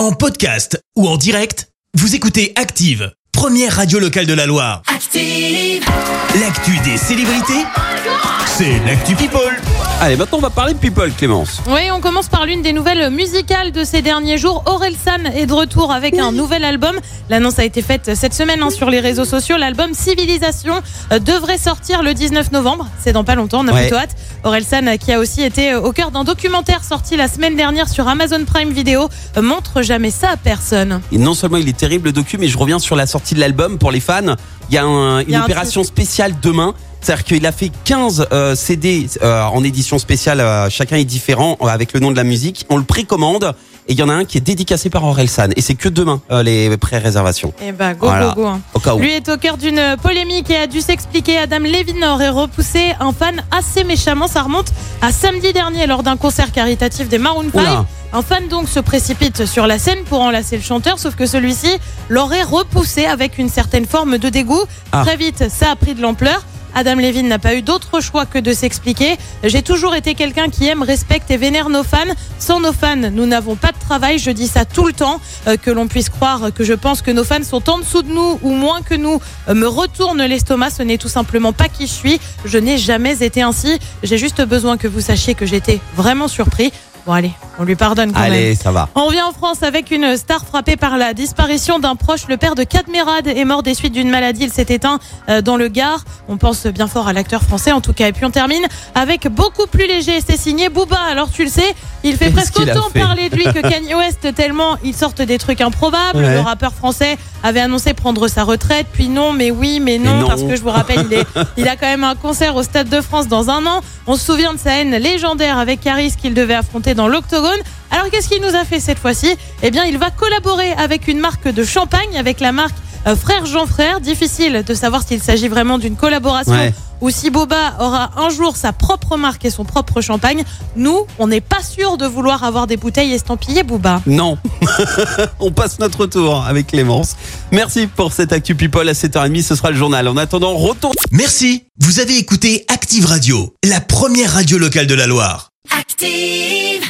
En podcast ou en direct, vous écoutez Active, première radio locale de la Loire. Active. L'actu des célébrités, c'est l'actu People. Allez, maintenant on va parler de People, Clémence. Oui, on commence par l'une des nouvelles musicales de ces derniers jours. Orelsan est de retour avec un nouvel album. L'annonce a été faite cette semaine sur les réseaux sociaux. L'album Civilisation devrait sortir le 19 novembre. C'est dans pas longtemps, on a plutôt hâte. Orelsan, qui a aussi été au cœur d'un documentaire sorti la semaine dernière sur Amazon Prime Video, montre jamais ça à personne. Et non seulement il est terrible le docu, mais je reviens sur la sortie de l'album pour les fans. Il y a une opération spéciale demain. C'est-à-dire qu'il a fait 15 CD en édition spéciale, chacun est différent, avec le nom de la musique. On le précommande et il y en a un qui est dédicacé par Orelsan. Et c'est que demain, les pré-réservations. Eh ben, go. Hein. Au cas où. Lui est au cœur d'une polémique et a dû s'expliquer. Adam Levine aurait repoussé un fan assez méchamment. Ça remonte à samedi dernier lors d'un concert caritatif des Maroon 5. Oula. Un fan donc se précipite sur la scène pour enlacer le chanteur, sauf que celui-ci l'aurait repoussé avec une certaine forme de dégoût. Ah. Très vite, ça a pris de l'ampleur. Adam Levine n'a pas eu d'autre choix que de s'expliquer. J'ai toujours été quelqu'un qui aime, respecte et vénère nos fans. Sans nos fans, nous n'avons pas de travail. Je dis ça tout le temps. Que l'on puisse croire que je pense que nos fans sont en dessous de nous ou moins que nous me retourne l'estomac. Ce n'est tout simplement pas qui je suis. Je n'ai jamais été ainsi. J'ai juste besoin que vous sachiez que j'étais vraiment surpris. Bon allez, on lui pardonne quand même. Allez, ça va. On revient en France avec une star frappée par la disparition d'un proche. Le père de Kad Merad est mort des suites d'une maladie. Il s'est éteint dans le Gard. On pense bien fort à l'acteur français en tout cas. Et puis on termine avec beaucoup plus léger. C'est signé Booba. Alors tu le sais, il fait presque autant parler de lui que Kanye West, tellement ils sortent des trucs improbables. Ouais. Le rappeur français avait annoncé prendre sa retraite. Puis non, mais oui, mais non. Parce que je vous rappelle, il a quand même un concert au Stade de France dans un an. On se souvient de sa haine légendaire avec Caris qu'il devait affronter dans l'octogone. Alors qu'est-ce qu'il nous a fait cette fois-ci ? Eh bien, il va collaborer avec une marque de champagne, avec la marque Frère Jean Frère. Difficile de savoir s'il s'agit vraiment d'une collaboration ou si Booba aura un jour sa propre marque et son propre champagne. Nous, on n'est pas sûr de vouloir avoir des bouteilles estampillées Booba. Non, on passe notre tour avec Clémence. Merci pour cette Actu People. À 7h30, ce sera le journal. En attendant, retour. Merci, vous avez écouté Active Radio, la première radio locale de la Loire. Active.